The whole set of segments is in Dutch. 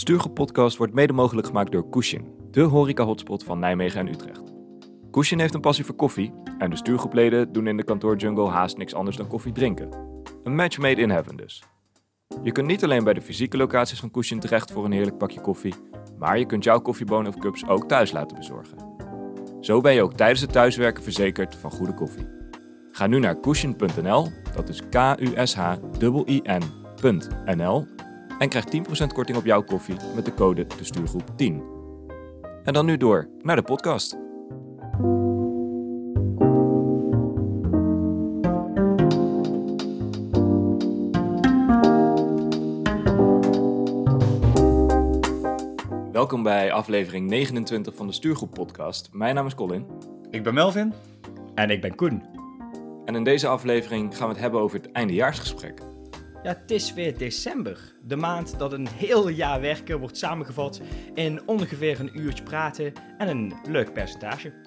De Stuurgroep-podcast wordt mede mogelijk gemaakt door Koesjin, de horeca-hotspot van Nijmegen en Utrecht. Koesjin heeft een passie voor koffie en de stuurgroepleden doen in de kantoorjungle haast niks anders dan koffie drinken. Een match made in heaven dus. Je kunt niet alleen bij de fysieke locaties van Koesjin terecht voor een heerlijk pakje koffie, maar je kunt jouw koffiebonen of cups ook thuis laten bezorgen. Zo ben je ook tijdens het thuiswerken verzekerd van goede koffie. Ga nu naar koesjin.nl, dat is KUSHIN.nl, en krijg 10% korting op jouw koffie met de code de Stuurgroep 10. En dan nu door naar de podcast. Welkom bij aflevering 29 van de Stuurgroep podcast. Mijn naam is Colin. Ik ben Melvin. En ik ben Koen. En in deze aflevering gaan we het hebben over het eindejaarsgesprek. Ja, het is weer december. De maand dat een heel jaar werken wordt samengevat in ongeveer een uurtje praten en een leuk percentage.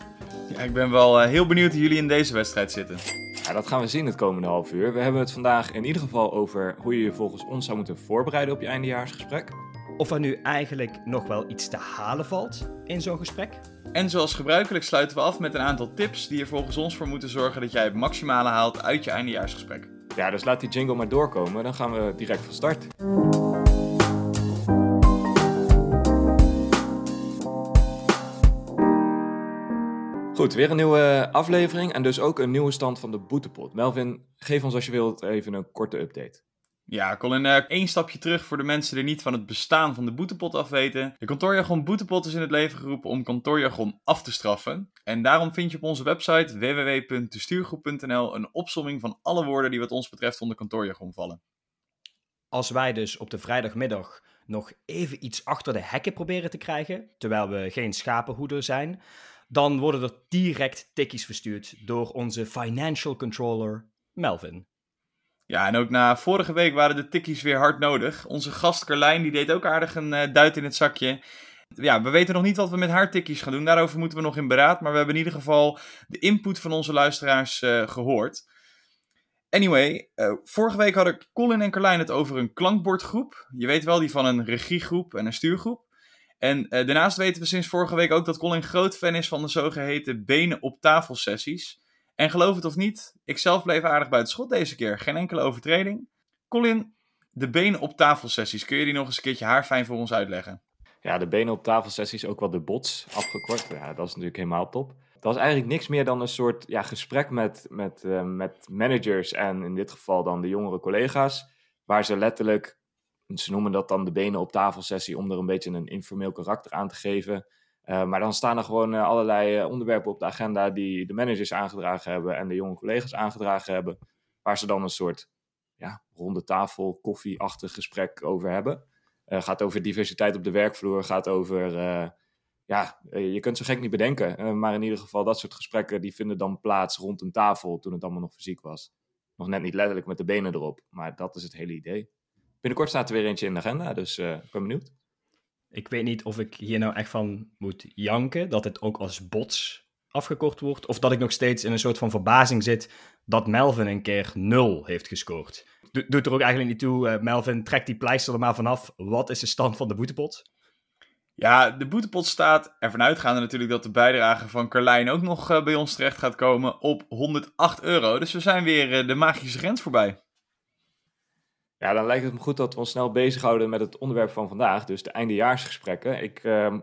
Ja, ik ben wel heel benieuwd hoe jullie in deze wedstrijd zitten. Ja, dat gaan we zien het komende half uur. We hebben het vandaag in ieder geval over hoe je je volgens ons zou moeten voorbereiden op je eindejaarsgesprek. Of er nu eigenlijk nog wel iets te halen valt in zo'n gesprek. En zoals gebruikelijk sluiten we af met een aantal tips die er volgens ons voor moeten zorgen dat jij het maximale haalt uit je eindejaarsgesprek. Ja, dus laat die jingle maar doorkomen, dan gaan we direct van start. Goed, weer een nieuwe aflevering en dus ook een nieuwe stand van de boetepot. Melvin, geef ons als je wilt even een korte update. Ja, Colin, één stapje terug voor de mensen die niet van het bestaan van de boetepot afweten. De kantoorjargon boetepot is in het leven geroepen om kantoorjargon af te straffen. En daarom vind je op onze website www.destuurgroep.nl een opsomming van alle woorden die wat ons betreft onder kantoorjargon vallen. Als wij dus op de vrijdagmiddag nog even iets achter de hekken proberen te krijgen, terwijl we geen schapenhoeder zijn, dan worden er direct tikkies verstuurd door onze financial controller Melvin. Ja, en ook na vorige week waren de tikkies weer hard nodig. Onze gast Carlijn, die deed ook aardig een duit in het zakje. Ja, we weten nog niet wat we met haar tikkies gaan doen. Daarover moeten we nog in beraad. Maar we hebben in ieder geval de input van onze luisteraars gehoord. Anyway, vorige week hadden Colin en Carlijn het over een klankbordgroep. Je weet wel, die van een regiegroep en een stuurgroep. En daarnaast weten we sinds vorige week ook dat Colin groot fan is van de zogeheten benen op tafel sessies. En geloof het of niet, ikzelf bleef aardig buiten schot deze keer. Geen enkele overtreding. Colin, de benen op tafel sessies. Kun je die nog eens een keertje haarfijn voor ons uitleggen? Ja, de benen op tafel sessies, ook wel de bots afgekort. Ja, dat is natuurlijk helemaal top. Dat is eigenlijk niks meer dan een soort gesprek met managers en in dit geval dan de jongere collega's. Waar ze letterlijk, ze noemen dat dan de benen op tafel sessie om er een beetje een informeel karakter aan te geven. Maar dan staan er gewoon allerlei onderwerpen op de agenda die de managers aangedragen hebben en de jonge collega's aangedragen hebben. Waar ze dan een soort ronde tafel, koffieachtig gesprek over hebben. Gaat over diversiteit op de werkvloer, gaat over, je kunt zo gek niet bedenken. Maar in ieder geval dat soort gesprekken die vinden dan plaats rond een tafel toen het allemaal nog fysiek was. Nog net niet letterlijk met de benen erop, maar dat is het hele idee. Binnenkort staat er weer eentje in de agenda, dus ik ben benieuwd. Ik weet niet of ik hier nou echt van moet janken, dat het ook als bots afgekort wordt. Of dat ik nog steeds in een soort van verbazing zit dat Melvin een keer 0 heeft gescoord. Doet er ook eigenlijk niet toe. Melvin, trek die pleister er maar vanaf. Wat is de stand van de boetepot? Ja, de boetepot staat ervan uitgaande natuurlijk dat de bijdrage van Carlijn ook nog bij ons terecht gaat komen op €108. Dus we zijn weer de magische grens voorbij. Ja, dan lijkt het me goed dat we ons snel bezighouden met het onderwerp van vandaag, dus de eindejaarsgesprekken. Ik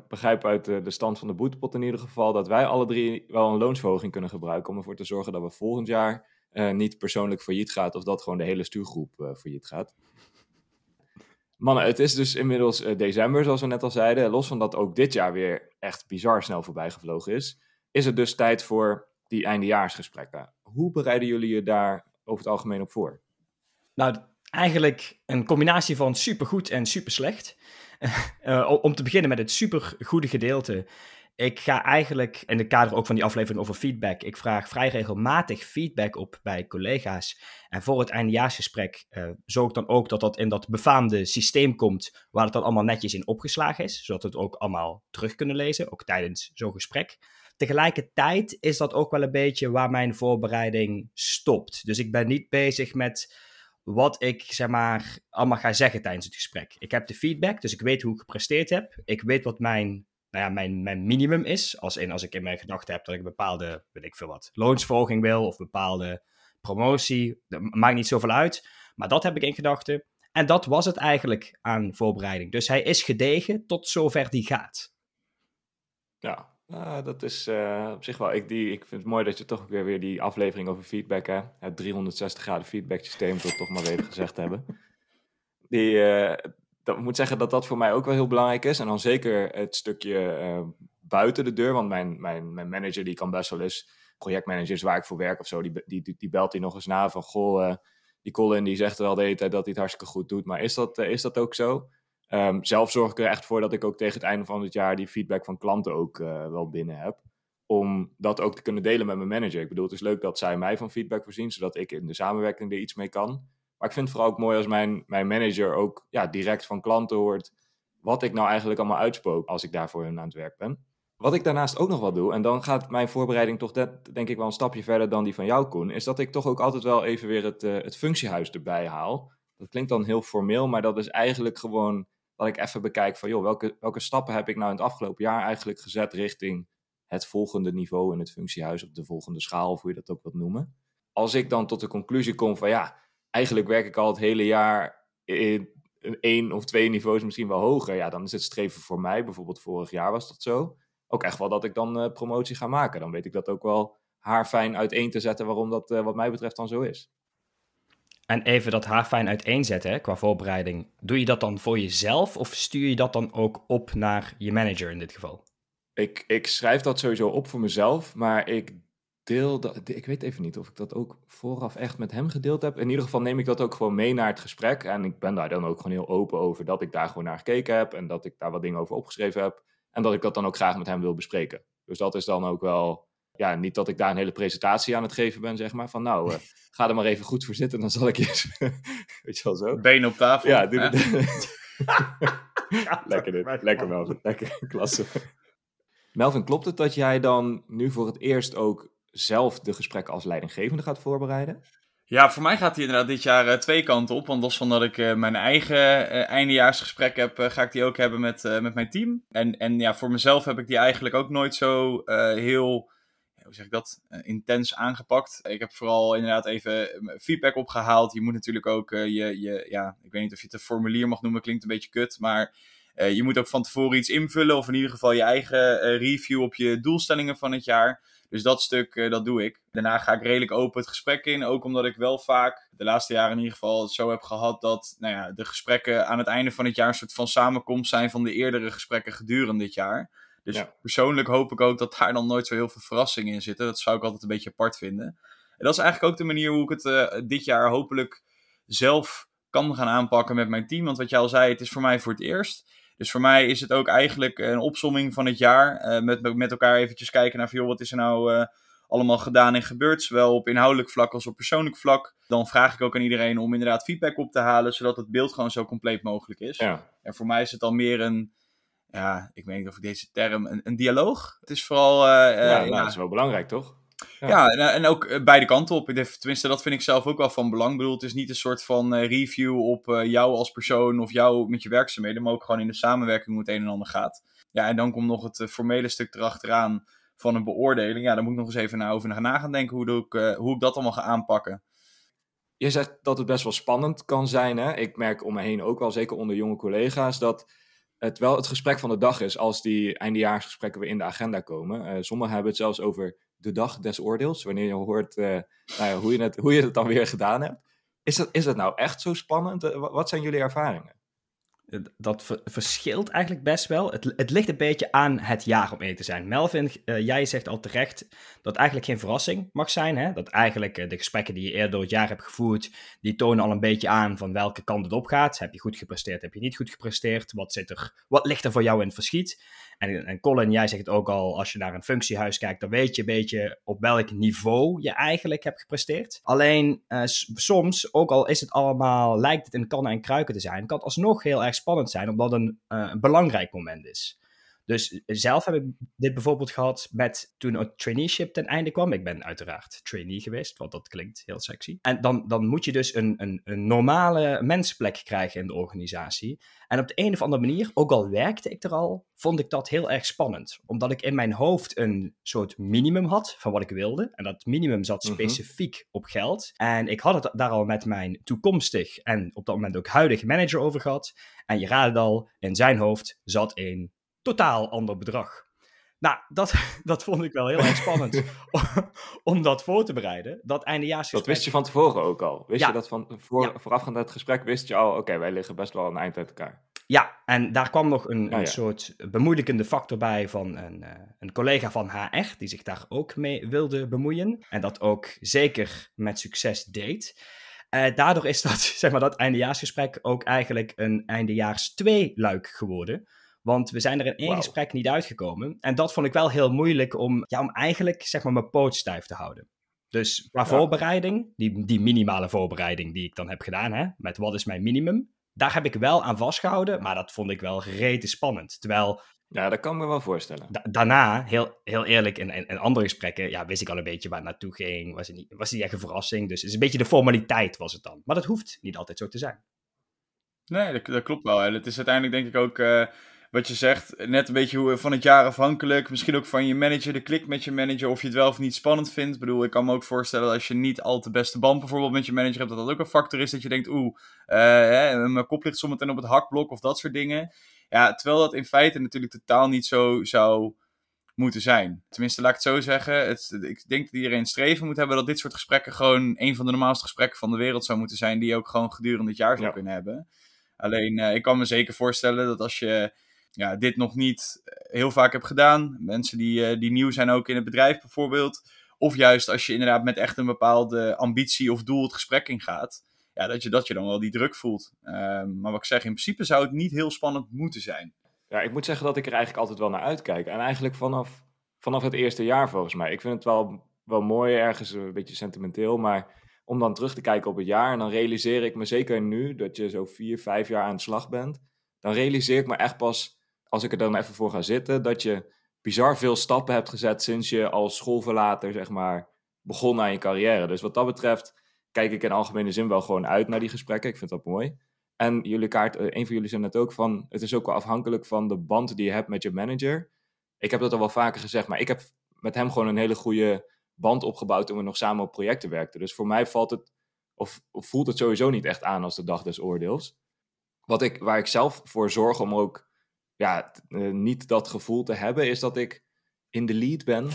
begrijp uit de stand van de boetepot in ieder geval dat wij alle drie wel een loonsverhoging kunnen gebruiken om ervoor te zorgen dat we volgend jaar niet persoonlijk failliet gaat of dat gewoon de hele stuurgroep failliet gaat. Mannen, het is dus inmiddels december, zoals we net al zeiden. Los van dat ook dit jaar weer echt bizar snel voorbijgevlogen is, is het dus tijd voor die eindejaarsgesprekken. Hoe bereiden jullie je daar over het algemeen op voor? Nou, eigenlijk een combinatie van supergoed en superslecht. Om te beginnen met het supergoede gedeelte. Ik ga eigenlijk, in het kader ook van die aflevering over feedback, ik vraag vrij regelmatig feedback op bij collega's. En voor het eindejaarsgesprek zorg ik dan ook dat dat in dat befaamde systeem komt, waar het dan allemaal netjes in opgeslagen is, zodat we het ook allemaal terug kunnen lezen, ook tijdens zo'n gesprek. Tegelijkertijd is dat ook wel een beetje waar mijn voorbereiding stopt. Dus ik ben niet bezig met wat ik, zeg maar, allemaal ga zeggen tijdens het gesprek. Ik heb de feedback, dus ik weet hoe ik gepresteerd heb. Ik weet wat mijn minimum is. Als ik in mijn gedachten heb dat ik bepaalde, weet ik veel wat, loonsverhoging wil of bepaalde promotie. Dat maakt niet zoveel uit, maar dat heb ik in gedachten. En dat was het eigenlijk aan voorbereiding. Dus hij is gedegen tot zover die gaat. Ja, dat is op zich wel... Ik vind het mooi dat je toch weer die aflevering over feedback... Hè? Het 360 graden feedback systeem, dat we toch maar even gezegd hebben. Ik moet zeggen dat dat voor mij ook wel heel belangrijk is. En dan zeker het stukje buiten de deur. Want mijn manager, die kan best wel eens... projectmanagers waar ik voor werk of zo... die belt hij nog eens na van... goh, die Colin die zegt wel de hele tijd dat hij het hartstikke goed doet. Maar is dat ook zo? Zelf zorg ik er echt voor dat ik ook tegen het einde van het jaar... die feedback van klanten ook wel binnen heb. Om dat ook te kunnen delen met mijn manager. Ik bedoel, het is leuk dat zij mij van feedback voorzien... zodat ik in de samenwerking er iets mee kan. Maar ik vind het vooral ook mooi als mijn manager ook direct van klanten hoort... wat ik nou eigenlijk allemaal uitspook als ik daarvoor hun aan het werk ben. Wat ik daarnaast ook nog wel doe... en dan gaat mijn voorbereiding toch denk ik wel een stapje verder dan die van jou, Koen... is dat ik toch ook altijd wel even weer het functiehuis erbij haal. Dat klinkt dan heel formeel, maar dat is eigenlijk gewoon... dat ik even bekijk van, joh, welke stappen heb ik nou in het afgelopen jaar eigenlijk gezet... richting het volgende niveau in het functiehuis, op de volgende schaal, of hoe je dat ook wilt noemen. Als ik dan tot de conclusie kom van, eigenlijk werk ik al het hele jaar... in 1 of 2 niveaus misschien wel hoger. Ja, dan is het streven voor mij, bijvoorbeeld vorig jaar was dat zo... ook echt wel dat ik dan promotie ga maken. Dan weet ik dat ook wel haarfijn uiteen te zetten... waarom dat wat mij betreft dan zo is. En even dat haarfijn uiteenzetten, hè, qua voorbereiding. Doe je dat dan voor jezelf... of stuur je dat dan ook op naar je manager in dit geval? Ik schrijf dat sowieso op voor mezelf... maar ik deel dat... ik weet even niet of ik dat ook vooraf echt met hem gedeeld heb. In ieder geval neem ik dat ook gewoon mee naar het gesprek... en ik ben daar dan ook gewoon heel open over... dat ik daar gewoon naar gekeken heb... en dat ik daar wat dingen over opgeschreven heb... en dat ik dat dan ook graag met hem wil bespreken. Dus dat is dan ook wel... ja, niet dat ik daar een hele presentatie aan het geven ben, zeg maar. Van nou, ga er maar even goed voor zitten... dan zal ik eens... weet je wel zo? Been op tafel. Ja, doe het. Lekker dit. Lekker Melvin. Lekker, klasse. Melvin, klopt het dat jij dan nu voor het eerst ook... zelf de gesprekken als leidinggevende gaat voorbereiden? Ja, voor mij gaat die inderdaad dit jaar twee kanten op. Want los van dat ik mijn eigen eindejaarsgesprek heb... ga ik die ook hebben met mijn team. En ja, voor mezelf heb ik die eigenlijk ook nooit zo heel... hoe zeg ik dat? Intens aangepakt. Ik heb vooral inderdaad even feedback opgehaald. Je moet natuurlijk ook ik weet niet of je het een formulier mag noemen. Klinkt een beetje kut, maar... je moet ook van tevoren iets invullen. Of in ieder geval je eigen review op je doelstellingen van het jaar. Dus dat stuk, dat doe ik. Daarna ga ik redelijk open het gesprek in. Ook omdat ik wel vaak, de laatste jaren in ieder geval, het zo heb gehad dat de gesprekken aan het einde van het jaar een soort van samenkomst zijn van de eerdere gesprekken gedurende dit jaar. Dus persoonlijk hoop ik ook dat daar dan nooit zo heel veel verrassingen in zitten. Dat zou ik altijd een beetje apart vinden. En dat is eigenlijk ook de manier hoe ik het dit jaar hopelijk zelf kan gaan aanpakken met mijn team. Want wat jij al zei, het is voor mij voor het eerst. Dus voor mij is het ook eigenlijk een opsomming van het jaar. Met elkaar eventjes kijken naar van, joh, wat is er nou allemaal gedaan en gebeurd. Zowel op inhoudelijk vlak als op persoonlijk vlak. Dan vraag ik ook aan iedereen om inderdaad feedback op te halen. Zodat het beeld gewoon zo compleet mogelijk is. Ja. En voor mij is het dan meer een... ja, ik weet niet of ik deze term... een dialoog. Het is vooral... dat is wel belangrijk, toch? Ja, en ook beide kanten op. Tenminste, dat vind ik zelf ook wel van belang. Ik bedoel, het is niet een soort van review op jou als persoon of jou met je werkzaamheden, maar ook gewoon in de samenwerking hoe het een en ander gaat. Ja, en dan komt nog het formele stuk erachteraan van een beoordeling. Ja, daar moet ik nog eens even over na gaan denken hoe ik dat allemaal ga aanpakken. Je zegt dat het best wel spannend kan zijn, hè? Ik merk om me heen ook wel, zeker onder jonge collega's, dat het wel het gesprek van de dag is als die eindejaarsgesprekken weer in de agenda komen. Sommigen hebben het zelfs over... de dag des oordeels, wanneer je hoort hoe je het dan weer gedaan hebt. Is dat nou echt zo spannend? Wat zijn jullie ervaringen? Dat verschilt eigenlijk best wel. Het ligt een beetje aan het jaar om eerlijk te zijn. Melvin, jij zegt al terecht dat eigenlijk geen verrassing mag zijn. Hè? Dat eigenlijk de gesprekken die je eerder door het jaar hebt gevoerd, die tonen al een beetje aan van welke kant het op gaat. Heb je goed gepresteerd, heb je niet goed gepresteerd? Wat ligt er voor jou in het verschiet? En Colin, jij zegt het ook al, als je naar een functiehuis kijkt, dan weet je een beetje op welk niveau je eigenlijk hebt gepresteerd. Alleen soms, ook al is het allemaal, lijkt het in kannen en kruiken te zijn, kan het alsnog heel erg spannend zijn, omdat het een belangrijk moment is. Dus zelf heb ik dit bijvoorbeeld gehad met toen het traineeship ten einde kwam. Ik ben uiteraard trainee geweest, want dat klinkt heel sexy. En dan moet je dus een normale mensplek krijgen in de organisatie. En op de een of andere manier, ook al werkte ik er al, vond ik dat heel erg spannend. Omdat ik in mijn hoofd een soort minimum had van wat ik wilde. En dat minimum zat specifiek op geld. En ik had het daar al met mijn toekomstig en op dat moment ook huidige manager over gehad. En je raadt het al, in zijn hoofd zat een totaal ander bedrag. Nou, dat vond ik wel heel erg spannend om dat voor te bereiden. Dat eindejaarsgesprek. Dat wist je van tevoren ook al? Wist je dat voorafgaand aan het gesprek wist je al, oké, wij liggen best wel een eind uit elkaar. Ja, en daar kwam nog een soort bemoeilijkende factor bij van een collega van HR, die zich daar ook mee wilde bemoeien. En dat ook zeker met succes deed. Daardoor is dat, zeg maar, dat eindejaarsgesprek ook eigenlijk een eindejaars 2-luik geworden. Want we zijn er in één gesprek niet uitgekomen. En dat vond ik wel heel moeilijk om eigenlijk, zeg maar, mijn poot stijf te houden. Dus qua voorbereiding, die minimale voorbereiding die ik dan heb gedaan, met wat is mijn minimum, daar heb ik wel aan vastgehouden, maar dat vond ik wel rete spannend. Terwijl... Ja, dat kan ik me wel voorstellen. Daarna, heel eerlijk, in andere gesprekken, wist ik al een beetje waar het naartoe ging. Was het niet echt een verrassing. Dus het is een beetje de formaliteit was het dan. Maar dat hoeft niet altijd zo te zijn. Nee, dat klopt wel. En het is uiteindelijk denk ik ook... Wat je zegt, net een beetje hoe, van het jaar afhankelijk, misschien ook van je manager, de klik met je manager, of je het wel of niet spannend vindt. Ik bedoel, ik kan me ook voorstellen dat als je niet al te beste band bijvoorbeeld met je manager hebt, dat dat ook een factor is dat je denkt, mijn kop ligt zometeen op het hakblok of dat soort dingen. Ja, terwijl dat in feite natuurlijk totaal niet zo zou moeten zijn. Tenminste, laat ik het zo zeggen. Ik denk dat iedereen streven moet hebben dat dit soort gesprekken gewoon een van de normaalste gesprekken van de wereld zou moeten zijn, die je ook gewoon gedurende het jaar zou kunnen hebben. Alleen, ik kan me zeker voorstellen dat als je... Ja, dit nog niet heel vaak heb gedaan. Mensen die nieuw zijn ook in het bedrijf bijvoorbeeld. Of juist als je inderdaad met echt een bepaalde ambitie of doel het gesprek ingaat. Ja, dat je dan wel die druk voelt. Maar wat ik zeg, in principe zou het niet heel spannend moeten zijn. Ja, ik moet zeggen dat ik er eigenlijk altijd wel naar uitkijk. En eigenlijk vanaf het eerste jaar volgens mij. Ik vind het wel mooi, ergens een beetje sentimenteel. Maar om dan terug te kijken op het jaar. En dan realiseer ik me zeker nu dat je zo 4, 5 jaar aan de slag bent. Dan realiseer ik me echt pas... Als ik er dan even voor ga zitten, dat je bizar veel stappen hebt gezet sinds je als schoolverlater, zeg maar, begon aan je carrière. Dus wat dat betreft kijk ik in algemene zin wel gewoon uit naar die gesprekken. Ik vind dat mooi. En een van jullie zei net ook van, het is ook wel afhankelijk van de band die je hebt met je manager. Ik heb dat al wel vaker gezegd, maar ik heb met hem gewoon een hele goede band opgebouwd toen we nog samen op projecten werkten. Dus voor mij valt het, of voelt het sowieso niet echt aan als de dag des oordeels. Waar ik zelf voor zorg om ook... niet dat gevoel te hebben, is dat ik in de lead ben.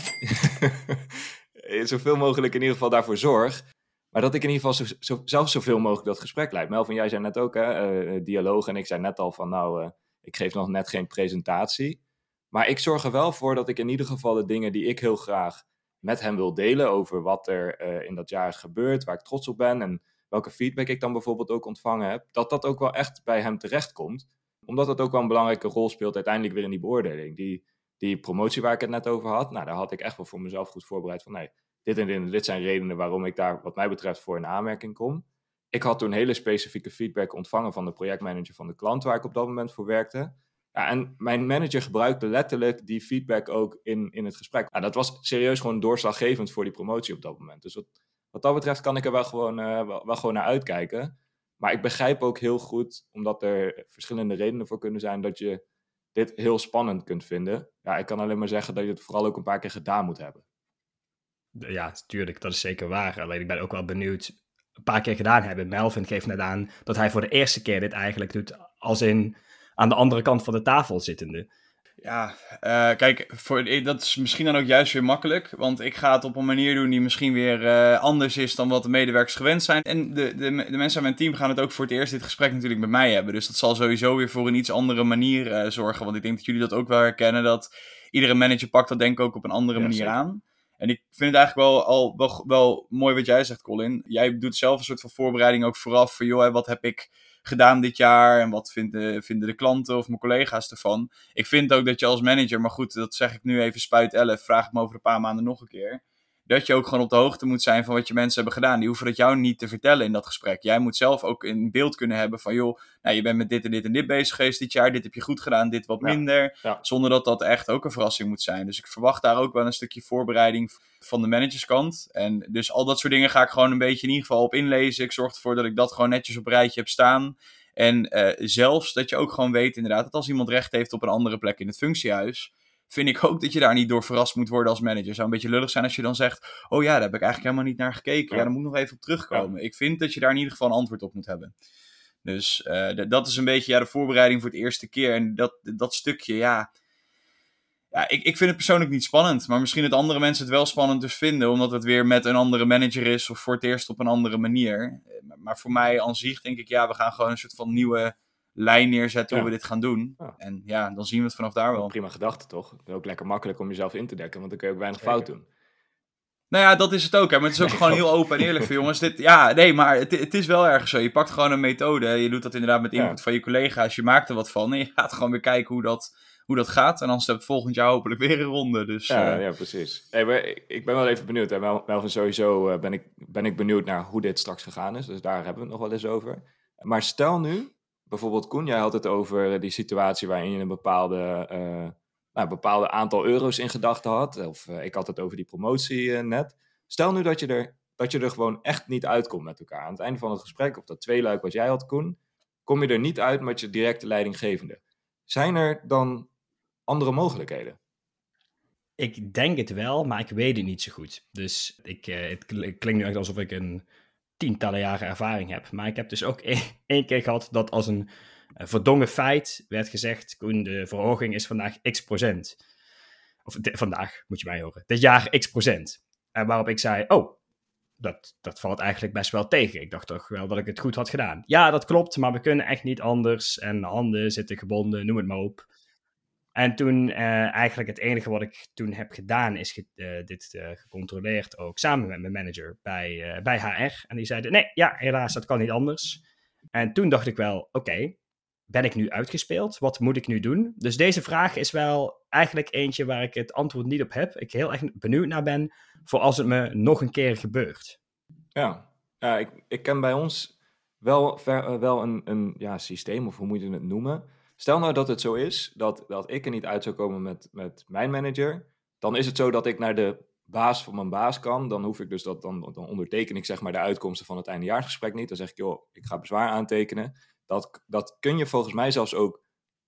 Zoveel mogelijk in ieder geval daarvoor zorg. Maar dat ik in ieder geval zelf zoveel mogelijk dat gesprek leid. Melvin, jij zei net ook, dialoog. En ik zei net al van, ik geef nog net geen presentatie. Maar ik zorg er wel voor dat ik in ieder geval de dingen die ik heel graag met hem wil delen. Over wat er in dat jaar is gebeurd, waar ik trots op ben. En welke feedback ik dan bijvoorbeeld ook ontvangen heb. Dat ook wel echt bij hem terechtkomt. Omdat dat ook wel een belangrijke rol speelt uiteindelijk weer in die beoordeling. Die promotie waar ik het net over had, daar had ik echt wel voor mezelf goed voorbereid van... Nee, dit zijn redenen waarom ik daar wat mij betreft voor in aanmerking kom. Ik had toen hele specifieke feedback ontvangen van de projectmanager van de klant waar ik op dat moment voor werkte. Ja, en mijn manager gebruikte letterlijk die feedback ook in het gesprek. Ja, dat was serieus gewoon doorslaggevend voor die promotie op dat moment. Dus wat dat betreft kan ik er wel gewoon naar uitkijken... Maar ik begrijp ook heel goed, omdat er verschillende redenen voor kunnen zijn, dat je dit heel spannend kunt vinden. Ja, ik kan alleen maar zeggen dat je het vooral ook een paar keer gedaan moet hebben. Ja, tuurlijk, dat is zeker waar. Alleen ik ben ook wel benieuwd, een paar keer gedaan hebben. Melvin geeft net aan dat hij voor de eerste keer dit eigenlijk doet, als in aan de andere kant van de tafel zittende. Ja, kijk, dat is misschien dan ook juist weer makkelijk. Want ik ga het op een manier doen die misschien weer anders is dan wat de medewerkers gewend zijn. En de mensen aan mijn team gaan het ook voor het eerst dit gesprek natuurlijk met mij hebben. Dus dat zal sowieso weer voor een iets andere manier zorgen. Want ik denk dat jullie dat ook wel herkennen. Dat iedere manager pakt dat denk ik ook op een andere manier zeker aan. En ik vind het eigenlijk wel mooi wat jij zegt, Colin. Jij doet zelf een soort van voorbereiding ook vooraf. Van joh, wat heb ik gedaan dit jaar en wat vinden de klanten of mijn collega's ervan. Ik vind ook dat je als manager, maar goed, dat zeg ik nu even spuit 11, vraag ik me over een paar maanden nog een keer. dat je ook gewoon op de hoogte moet zijn van wat je mensen hebben gedaan. Die hoeven dat jou niet te vertellen in dat gesprek. Jij moet zelf ook een beeld kunnen hebben van, joh, nou, je bent met dit en dit en dit bezig geweest dit jaar. Dit heb je goed gedaan, dit wat minder. Ja. Zonder dat dat echt ook een verrassing moet zijn. Dus ik verwacht daar ook wel een stukje voorbereiding van de managerskant. En dus al dat soort dingen ga ik gewoon een beetje in ieder geval op inlezen. Ik zorg ervoor dat ik dat gewoon netjes op een rijtje heb staan. En zelfs dat je ook gewoon weet inderdaad dat als iemand recht heeft op een andere plek in het functiehuis, vind ik ook dat je daar niet door verrast moet worden als manager. Het zou een beetje lullig zijn als je dan zegt, oh ja, daar heb ik eigenlijk helemaal niet naar gekeken. Ja, daar moet ik nog even op terugkomen. Ja. Ik vind dat je daar in ieder geval een antwoord op moet hebben. Dus dat is een beetje de voorbereiding voor het eerste keer. En dat stukje, ik vind het persoonlijk niet spannend. Maar misschien dat andere mensen het wel spannend dus vinden, omdat het weer met een andere manager is of voor het eerst op een andere manier. Maar voor mij aan zich denk ik, we gaan gewoon een soort van nieuwe lijn neerzetten hoe we dit gaan doen. Ja. En dan zien we het vanaf daar wel. Prima gedachte, toch? Ook lekker makkelijk om jezelf in te dekken, want dan kun je ook weinig fout doen. Nou ja, dat is het ook, hè. Maar het is ook gewoon heel open en eerlijk voor jongens. Het is wel erg zo. Je pakt gewoon een methode. Je doet dat inderdaad met input van je collega's. Je maakt er wat van en je gaat gewoon weer kijken hoe dat gaat. En dan staat volgend jaar hopelijk weer een ronde. Dus, precies. Hey, maar ik ben wel even benieuwd. Melvin, sowieso ben ik benieuwd naar hoe dit straks gegaan is. Dus daar hebben we het nog wel eens over. Maar stel nu, bijvoorbeeld Koen, jij had het over die situatie waarin je een bepaalde aantal euro's in gedachten had. Of ik had het over die promotie net. Stel nu dat je er gewoon echt niet uitkomt met elkaar. Aan het einde van het gesprek, of dat tweeluik wat jij had, Koen, kom je er niet uit met je directe leidinggevende. Zijn er dan andere mogelijkheden? Ik denk het wel, maar ik weet het niet zo goed. Dus het klinkt nu echt alsof ik een tientallen jaren ervaring heb. Maar ik heb dus ook één keer gehad dat als een verdongen feit werd gezegd, Koen, de verhoging is vandaag x%. Vandaag, moet je mij horen. Dit jaar x%. En waarop ik zei, dat valt eigenlijk best wel tegen. Ik dacht toch wel dat ik het goed had gedaan. Ja, dat klopt, maar we kunnen echt niet anders. En handen zitten gebonden, noem het maar op. En toen eigenlijk het enige wat ik toen heb gedaan is gecontroleerd ook samen met mijn manager bij HR. En die zeiden, nee, ja, helaas, dat kan niet anders. En toen dacht ik wel, oké, ben ik nu uitgespeeld? Wat moet ik nu doen? Dus deze vraag is wel eigenlijk eentje waar ik het antwoord niet op heb. Ik heel erg benieuwd naar ben voor als het me nog een keer gebeurt. Ja, ik ken bij ons wel een systeem, of hoe moet je het noemen? Stel nou dat het zo is, dat ik er niet uit zou komen met mijn manager. Dan is het zo dat ik naar de baas van mijn baas kan. Dan hoef ik dus dan onderteken ik zeg maar de uitkomsten van het eindejaarsgesprek niet. Dan zeg ik, joh, ik ga bezwaar aantekenen. Dat kun je volgens mij zelfs ook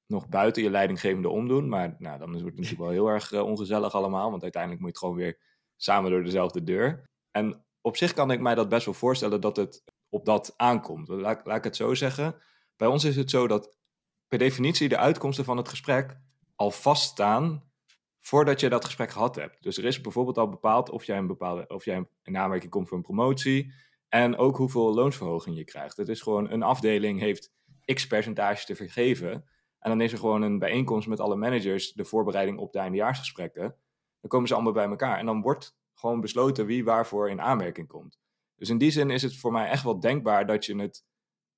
nog buiten je leidinggevende omdoen. Maar nou, dan wordt het natuurlijk wel heel erg ongezellig allemaal. Want uiteindelijk moet je het gewoon weer samen door dezelfde deur. En op zich kan ik mij dat best wel voorstellen dat het op dat aankomt. Laat ik het zo zeggen. Bij ons is het zo dat per definitie de uitkomsten van het gesprek al vaststaan voordat je dat gesprek gehad hebt. Dus er is bijvoorbeeld al bepaald of jij in aanmerking komt voor een promotie en ook hoeveel loonsverhoging je krijgt. Het is gewoon een afdeling heeft x% te vergeven en dan is er gewoon een bijeenkomst met alle managers, de voorbereiding op de eindejaarsgesprekken. Dan komen ze allemaal bij elkaar en dan wordt gewoon besloten wie waarvoor in aanmerking komt. Dus in die zin is het voor mij echt wel denkbaar dat je het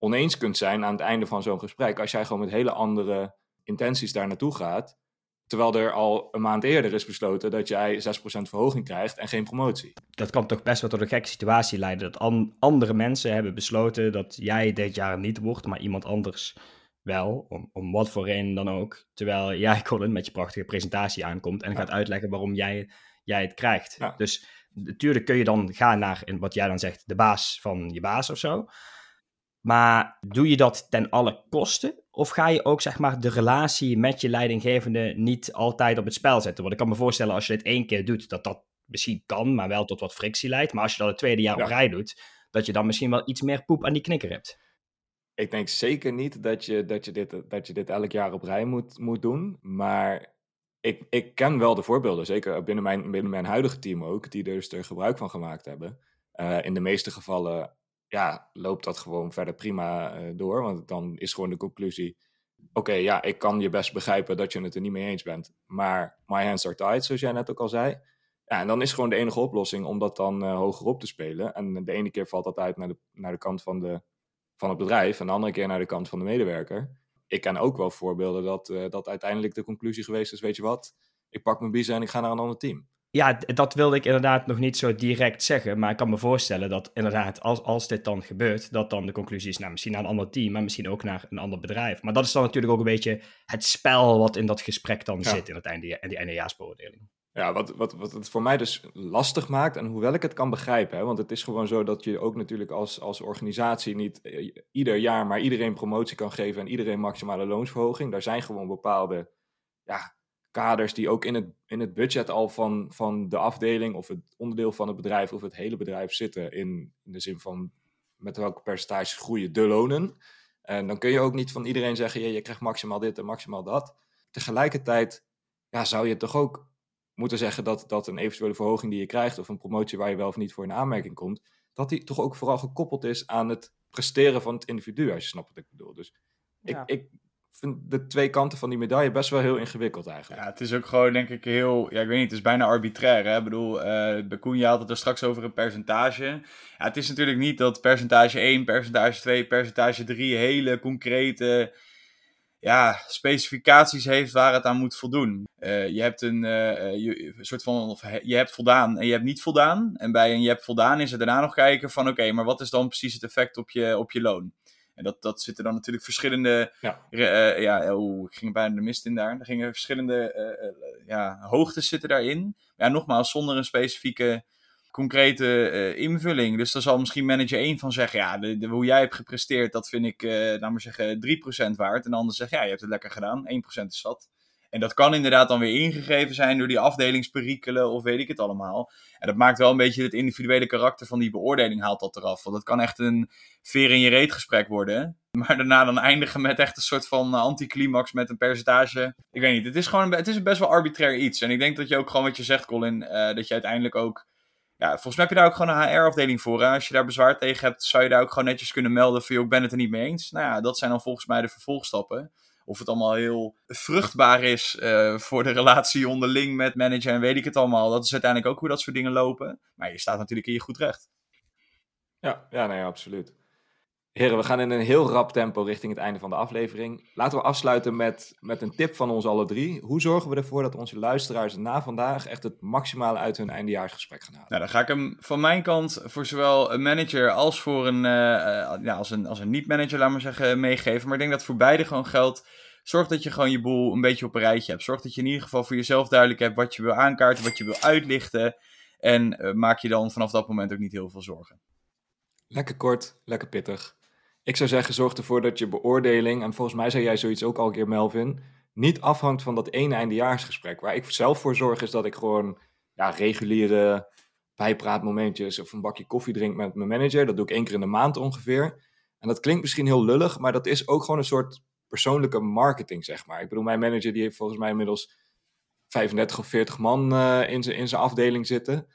oneens kunt zijn aan het einde van zo'n gesprek, als jij gewoon met hele andere intenties daar naartoe gaat, terwijl er al een maand eerder is besloten dat jij 6% verhoging krijgt en geen promotie. Dat kan toch best wel tot een gekke situatie leiden, dat andere mensen hebben besloten dat jij dit jaar niet wordt, maar iemand anders wel, om wat voor reden dan ook, terwijl jij, Colin, met je prachtige presentatie aankomt en gaat uitleggen waarom jij het krijgt. Ja. Dus natuurlijk kun je dan gaan naar, wat jij dan zegt, de baas van je baas of zo. Maar doe je dat ten alle kosten? Of ga je ook zeg maar de relatie met je leidinggevende niet altijd op het spel zetten? Want ik kan me voorstellen als je dit één keer doet, dat misschien kan, maar wel tot wat frictie leidt. Maar als je dat het tweede jaar op rij doet, dat je dan misschien wel iets meer poep aan die knikker hebt. Ik denk zeker niet dat je dit elk jaar op rij moet doen. Maar ik ken wel de voorbeelden, zeker binnen mijn huidige team ook, die dus er gebruik van gemaakt hebben. In de meeste gevallen loopt dat gewoon verder prima door. Want dan is gewoon de conclusie, oké, ik kan je best begrijpen dat je het er niet mee eens bent. Maar my hands are tied, zoals jij net ook al zei. Ja, en dan is gewoon de enige oplossing om dat dan hoger op te spelen. En de ene keer valt dat uit naar de kant van het bedrijf. En de andere keer naar de kant van de medewerker. Ik ken ook wel voorbeelden dat uiteindelijk de conclusie geweest is, weet je wat, ik pak mijn biezen en ik ga naar een ander team. Ja, dat wilde ik inderdaad nog niet zo direct zeggen. Maar ik kan me voorstellen dat inderdaad, als dit dan gebeurt, dat dan de conclusie is, nou, misschien naar een ander team, maar misschien ook naar een ander bedrijf. Maar dat is dan natuurlijk ook een beetje het spel wat in dat gesprek dan zit in het einde, in die eindejaarsbeoordeling. Ja, wat het voor mij dus lastig maakt, en hoewel ik het kan begrijpen, hè, want het is gewoon zo dat je ook natuurlijk als organisatie niet ieder jaar, maar iedereen promotie kan geven en iedereen maximale loonsverhoging. Daar zijn gewoon bepaalde kaders die ook in het budget al van de afdeling of het onderdeel van het bedrijf of het hele bedrijf zitten, in de zin van met welke percentages groeien de lonen. En dan kun je ook niet van iedereen zeggen, je krijgt maximaal dit en maximaal dat. Tegelijkertijd zou je toch ook moeten zeggen dat een eventuele verhoging die je krijgt of een promotie waar je wel of niet voor in aanmerking komt, dat die toch ook vooral gekoppeld is aan het presteren van het individu, als je snapt wat ik bedoel. Dus ik vind de twee kanten van die medaille best wel heel ingewikkeld eigenlijk. Ja, het is ook gewoon, denk ik, heel... Ja, ik weet niet, het is bijna arbitrair, hè? Ik bedoel, Koen, had het er straks over een percentage. Ja, het is natuurlijk niet dat percentage 1, percentage 2, percentage 3 hele concrete specificaties heeft waar het aan moet voldoen. Je hebt voldaan en je hebt niet voldaan. En bij een je hebt voldaan is er daarna nog kijken van oké, maar wat is dan precies het effect op je loon? En dat zitten dan natuurlijk verschillende... ik ging bijna de mist in daar. Er gingen verschillende hoogtes zitten daarin. Ja, nogmaals, zonder een specifieke, concrete invulling. Dus daar zal misschien manager 1 van zeggen, hoe jij hebt gepresteerd, dat vind ik, laat maar zeggen, 3% waard. En de ander zegt, je hebt het lekker gedaan, 1% is zat. En dat kan inderdaad dan weer ingegeven zijn door die afdelingsperikelen of weet ik het allemaal. En dat maakt wel een beetje het individuele karakter van die beoordeling, haalt dat eraf. Want dat kan echt een veer in je reet gesprek worden. Maar daarna dan eindigen met echt een soort van anticlimax met een percentage. Ik weet niet, het is best wel arbitrair iets. En ik denk dat je ook gewoon wat je zegt, Colin, dat je uiteindelijk ook... Ja, volgens mij heb je daar ook gewoon een HR-afdeling voor. Hè? Als je daar bezwaar tegen hebt, zou je daar ook gewoon netjes kunnen melden van, ik ben het er niet mee eens. Nou ja, dat zijn dan volgens mij de vervolgstappen. Of het allemaal heel vruchtbaar is voor de relatie onderling met manager en weet ik het allemaal. Dat is uiteindelijk ook hoe dat soort dingen lopen. Maar je staat natuurlijk in je goed recht. Ja, absoluut. Heren, we gaan in een heel rap tempo richting het einde van de aflevering. Laten we afsluiten met een tip van ons alle drie. Hoe zorgen we ervoor dat onze luisteraars na vandaag echt het maximale uit hun eindejaarsgesprek gaan halen? Nou, dan ga ik hem van mijn kant voor zowel een manager als voor als een niet-manager, laat maar zeggen, meegeven. Maar ik denk dat voor beide gewoon geldt, zorg dat je gewoon je boel een beetje op een rijtje hebt. Zorg dat je in ieder geval voor jezelf duidelijk hebt wat je wil aankaarten, wat je wil uitlichten. En maak je dan vanaf dat moment ook niet heel veel zorgen. Lekker kort, lekker pittig. Ik zou zeggen, zorg ervoor dat je beoordeling, en volgens mij zei jij zoiets ook al een keer, Melvin, niet afhangt van dat ene eindejaarsgesprek. Waar ik zelf voor zorg is dat ik gewoon reguliere bijpraatmomentjes of een bakje koffie drink met mijn manager. Dat doe ik 1 keer in de maand ongeveer. En dat klinkt misschien heel lullig, maar dat is ook gewoon een soort persoonlijke marketing, zeg maar. Ik bedoel, mijn manager die heeft volgens mij inmiddels 35 of 40 man in zijn afdeling zitten.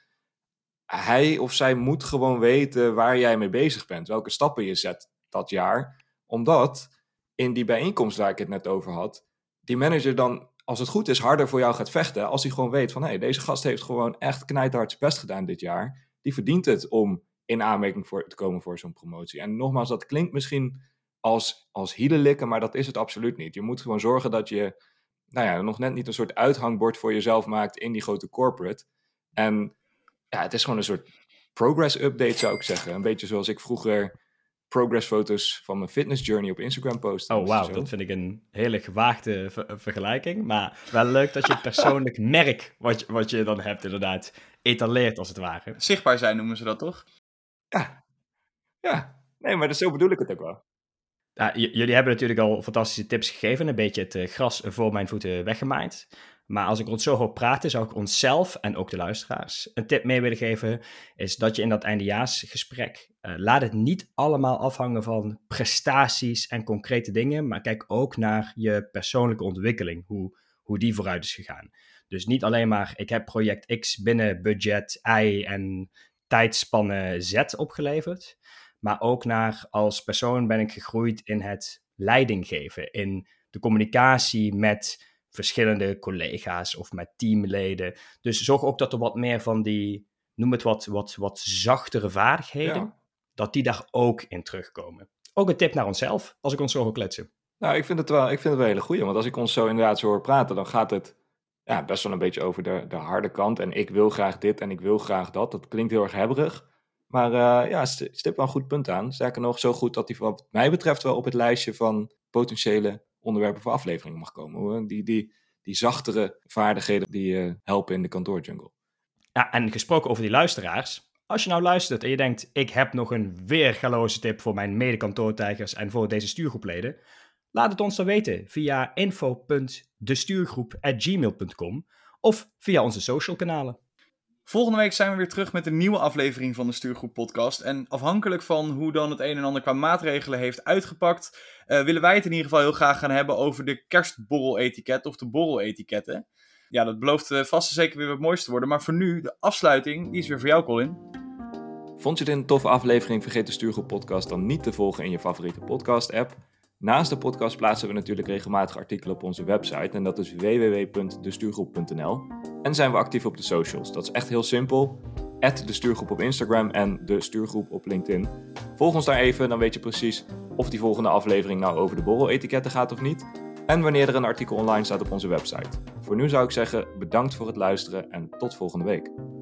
Hij of zij moet gewoon weten waar jij mee bezig bent, welke stappen je zet dat jaar, omdat in die bijeenkomst waar ik het net over had, die manager dan, als het goed is, harder voor jou gaat vechten, als hij gewoon weet van, deze gast heeft gewoon echt knijthard zijn best gedaan dit jaar, die verdient het om in aanmerking te komen voor zo'n promotie. En nogmaals, dat klinkt misschien als hielenlikken, maar dat is het absoluut niet. Je moet gewoon zorgen dat je, nog net niet een soort uithangbord voor jezelf maakt in die grote corporate. En het is gewoon een soort progress update, zou ik zeggen. Een beetje zoals ik vroeger progressfoto's van mijn fitness journey op Instagram posten. Oh, wauw, dat vind ik een hele gewaagde vergelijking. Maar wel leuk dat je het persoonlijk merk wat je dan hebt inderdaad etaleert, als het ware. Zichtbaar zijn noemen ze dat, toch? Ja. Nee, maar zo bedoel ik het ook wel. Ja, jullie hebben natuurlijk al fantastische tips gegeven. Een beetje het gras voor mijn voeten weggemaaid. Maar als ik ons zo hoor praten, zou ik onszelf en ook de luisteraars een tip mee willen geven, is dat je in dat eindejaarsgesprek, laat het niet allemaal afhangen van prestaties en concrete dingen, maar kijk ook naar je persoonlijke ontwikkeling, hoe die vooruit is gegaan. Dus niet alleen maar, ik heb project X binnen budget Y en tijdspannen Z opgeleverd, maar ook naar, als persoon ben ik gegroeid in het leidinggeven, in de communicatie met verschillende collega's of met teamleden. Dus zorg ook dat er wat meer van die, noem het wat zachtere vaardigheden, dat die daar ook in terugkomen. Ook een tip naar onszelf, als ik ons zo hoor kletsen. Nou, ik vind het wel een hele goeie, want als ik ons zo inderdaad zo hoor praten, dan gaat het ja, best wel een beetje over de harde kant. En ik wil graag dit en ik wil graag dat. Dat klinkt heel erg hebberig. Maar ja, stip wel een goed punt aan. Sterker nog, zo goed dat die wat mij betreft wel op het lijstje van potentiële onderwerpen voor aflevering mag komen. Die zachtere vaardigheden die helpen in de kantoorjungle. Ja, en gesproken over die luisteraars. Als je nou luistert en je denkt, ik heb nog een weergaloze tip voor mijn medekantoortijgers en voor deze stuurgroepleden. Laat het ons dan weten via info.destuurgroep@gmail.com of via onze social kanalen. Volgende week zijn we weer terug met een nieuwe aflevering van de Stuurgroep Podcast. En afhankelijk van hoe dan het een en ander qua maatregelen heeft uitgepakt, willen wij het in ieder geval heel graag gaan hebben over de kerstborreletiket of de borreletiketten. Ja, dat belooft vast en zeker weer wat moois te worden. Maar voor nu, de afsluiting, die is weer voor jou, Colin. Vond je dit een toffe aflevering? Vergeet de Stuurgroep Podcast dan niet te volgen in je favoriete podcast-app. Naast de podcast plaatsen we natuurlijk regelmatig artikelen op onze website. En dat is www.destuurgroep.nl. En zijn we actief op de socials. Dat is echt heel simpel. @destuurgroep op Instagram en de Stuurgroep op LinkedIn. Volg ons daar even, dan weet je precies of die volgende aflevering nou over de borreletiketten gaat of niet. En wanneer er een artikel online staat op onze website. Voor nu zou ik zeggen, bedankt voor het luisteren en tot volgende week.